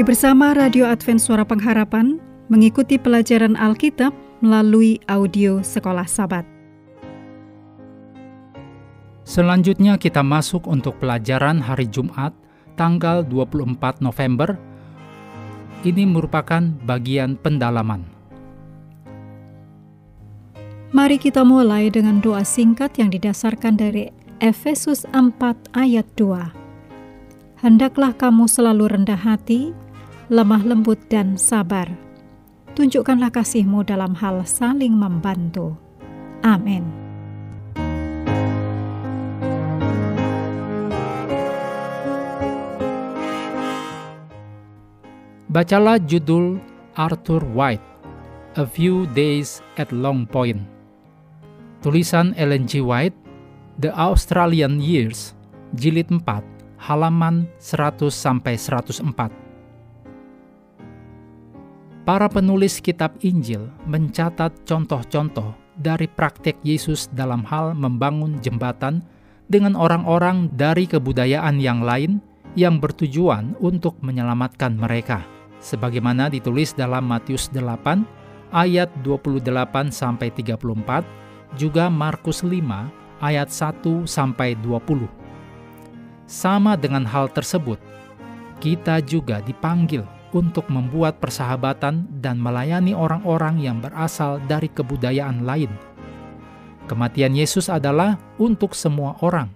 Mari bersama Radio Advent Suara Pengharapan mengikuti pelajaran Alkitab melalui audio Sekolah Sabat. Selanjutnya kita masuk untuk pelajaran hari Jumat, tanggal 24 November. Ini merupakan bagian pendalaman. Mari kita mulai dengan doa singkat yang didasarkan dari Efesus 4 ayat 2. Hendaklah kamu selalu rendah hati, lemah lembut dan sabar. Tunjukkanlah kasihmu dalam hal saling membantu. Amin. Bacalah judul Arthur White, A Few Days at Long Point. Tulisan Ellen G White, The Australian Years, Jilid 4. Halaman 100-104. Para penulis kitab Injil mencatat contoh-contoh dari praktik Yesus dalam hal membangun jembatan dengan orang-orang dari kebudayaan yang lain yang bertujuan untuk menyelamatkan mereka, sebagaimana ditulis dalam Matius 8 ayat 28-34, juga Markus 5 ayat 1-20. Sama dengan hal tersebut, kita juga dipanggil untuk membuat persahabatan dan melayani orang-orang yang berasal dari kebudayaan lain. Kematian Yesus adalah untuk semua orang,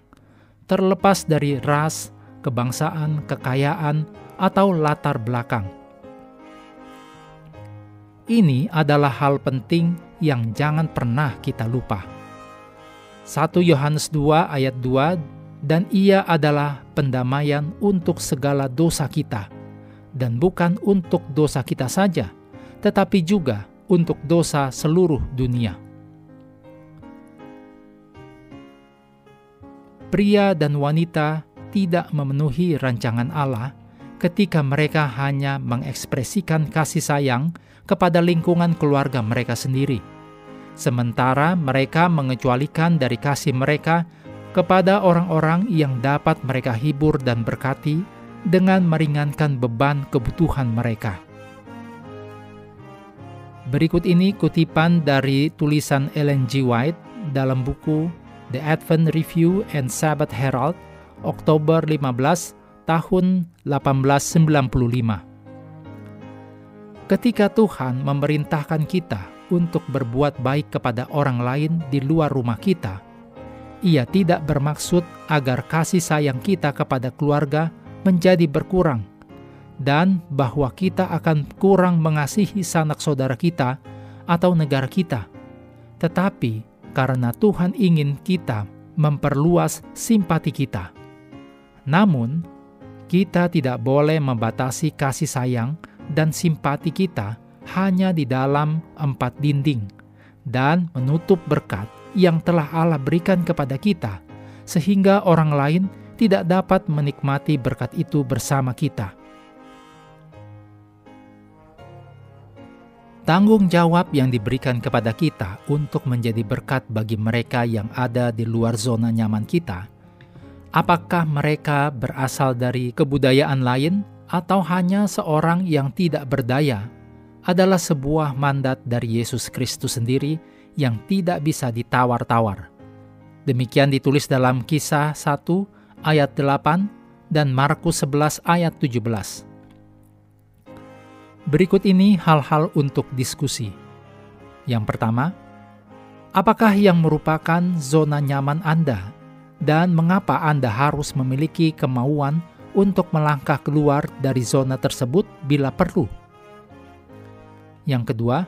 terlepas dari ras, kebangsaan, kekayaan, atau latar belakang. Ini adalah hal penting yang jangan pernah kita lupa. 1 Yohanes 2 ayat 2, dan ia adalah pendamaian untuk segala dosa kita, dan bukan untuk dosa kita saja, tetapi juga untuk dosa seluruh dunia. Pria dan wanita tidak memenuhi rancangan Allah ketika mereka hanya mengekspresikan kasih sayang kepada lingkungan keluarga mereka sendiri, sementara mereka mengecualikan dari kasih mereka kepada orang-orang yang dapat mereka hibur dan berkati dengan meringankan beban kebutuhan mereka. Berikut ini kutipan dari tulisan Ellen G. White dalam buku The Advent Review and Sabbath Herald, Oktober 15, tahun 1895. Ketika Tuhan memerintahkan kita untuk berbuat baik kepada orang lain di luar rumah kita, Ia tidak bermaksud agar kasih sayang kita kepada keluarga menjadi berkurang, dan bahwa kita akan kurang mengasihi sanak saudara kita atau negara kita. Tetapi karena Tuhan ingin kita memperluas simpati kita. Namun, kita tidak boleh membatasi kasih sayang dan simpati kita hanya di dalam 4 dinding, dan menutup berkat yang telah Allah berikan kepada kita, sehingga orang lain tidak dapat menikmati berkat itu bersama kita. Tanggung jawab yang diberikan kepada kita untuk menjadi berkat bagi mereka yang ada di luar zona nyaman kita, apakah mereka berasal dari kebudayaan lain atau hanya seorang yang tidak berdaya, adalah sebuah mandat dari Yesus Kristus sendiri yang tidak bisa ditawar-tawar. Demikian ditulis dalam Kisah 1 ayat 8 dan Markus 11 ayat 17. Berikut ini hal-hal untuk diskusi. Yang pertama, apakah yang merupakan zona nyaman Anda dan mengapa Anda harus memiliki kemauan untuk melangkah keluar dari zona tersebut bila perlu? Yang kedua,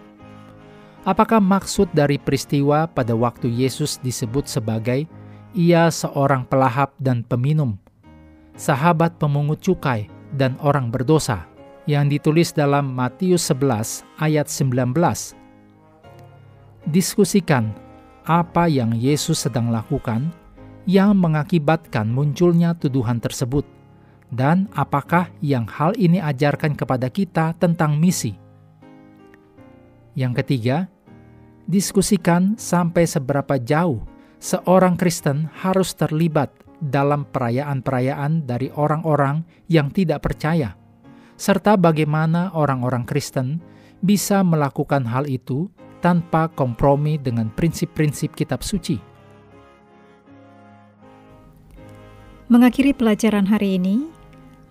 apakah maksud dari peristiwa pada waktu Yesus disebut sebagai ia seorang pelahap dan peminum, sahabat pemungut cukai dan orang berdosa, yang ditulis dalam Matius 11 ayat 19. Diskusikan apa yang Yesus sedang lakukan yang mengakibatkan munculnya tuduhan tersebut, dan apakah yang hal ini ajarkan kepada kita tentang misi. Yang ketiga, diskusikan sampai seberapa jauh seorang Kristen harus terlibat dalam perayaan-perayaan dari orang-orang yang tidak percaya, serta bagaimana orang-orang Kristen bisa melakukan hal itu tanpa kompromi dengan prinsip-prinsip kitab suci. Mengakhiri pelajaran hari ini,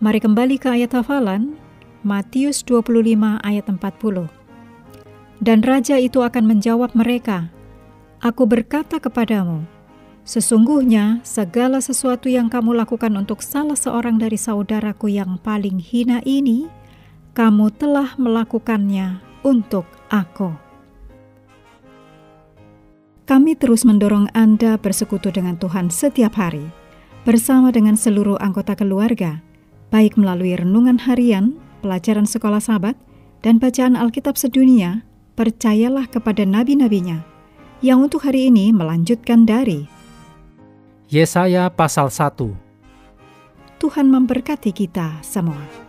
mari kembali ke ayat hafalan, Matius 25 ayat 40. Dan Raja itu akan menjawab mereka, "Aku berkata kepadamu, sesungguhnya segala sesuatu yang kamu lakukan untuk salah seorang dari saudaraku yang paling hina ini, kamu telah melakukannya untuk aku." Kami terus mendorong Anda bersekutu dengan Tuhan setiap hari, bersama dengan seluruh anggota keluarga, baik melalui renungan harian, pelajaran sekolah Sabat, dan bacaan Alkitab sedunia. Percayalah kepada nabi-nabinya, yang untuk hari ini melanjutkan dari Yesaya pasal 1. Tuhan memberkati kita semua.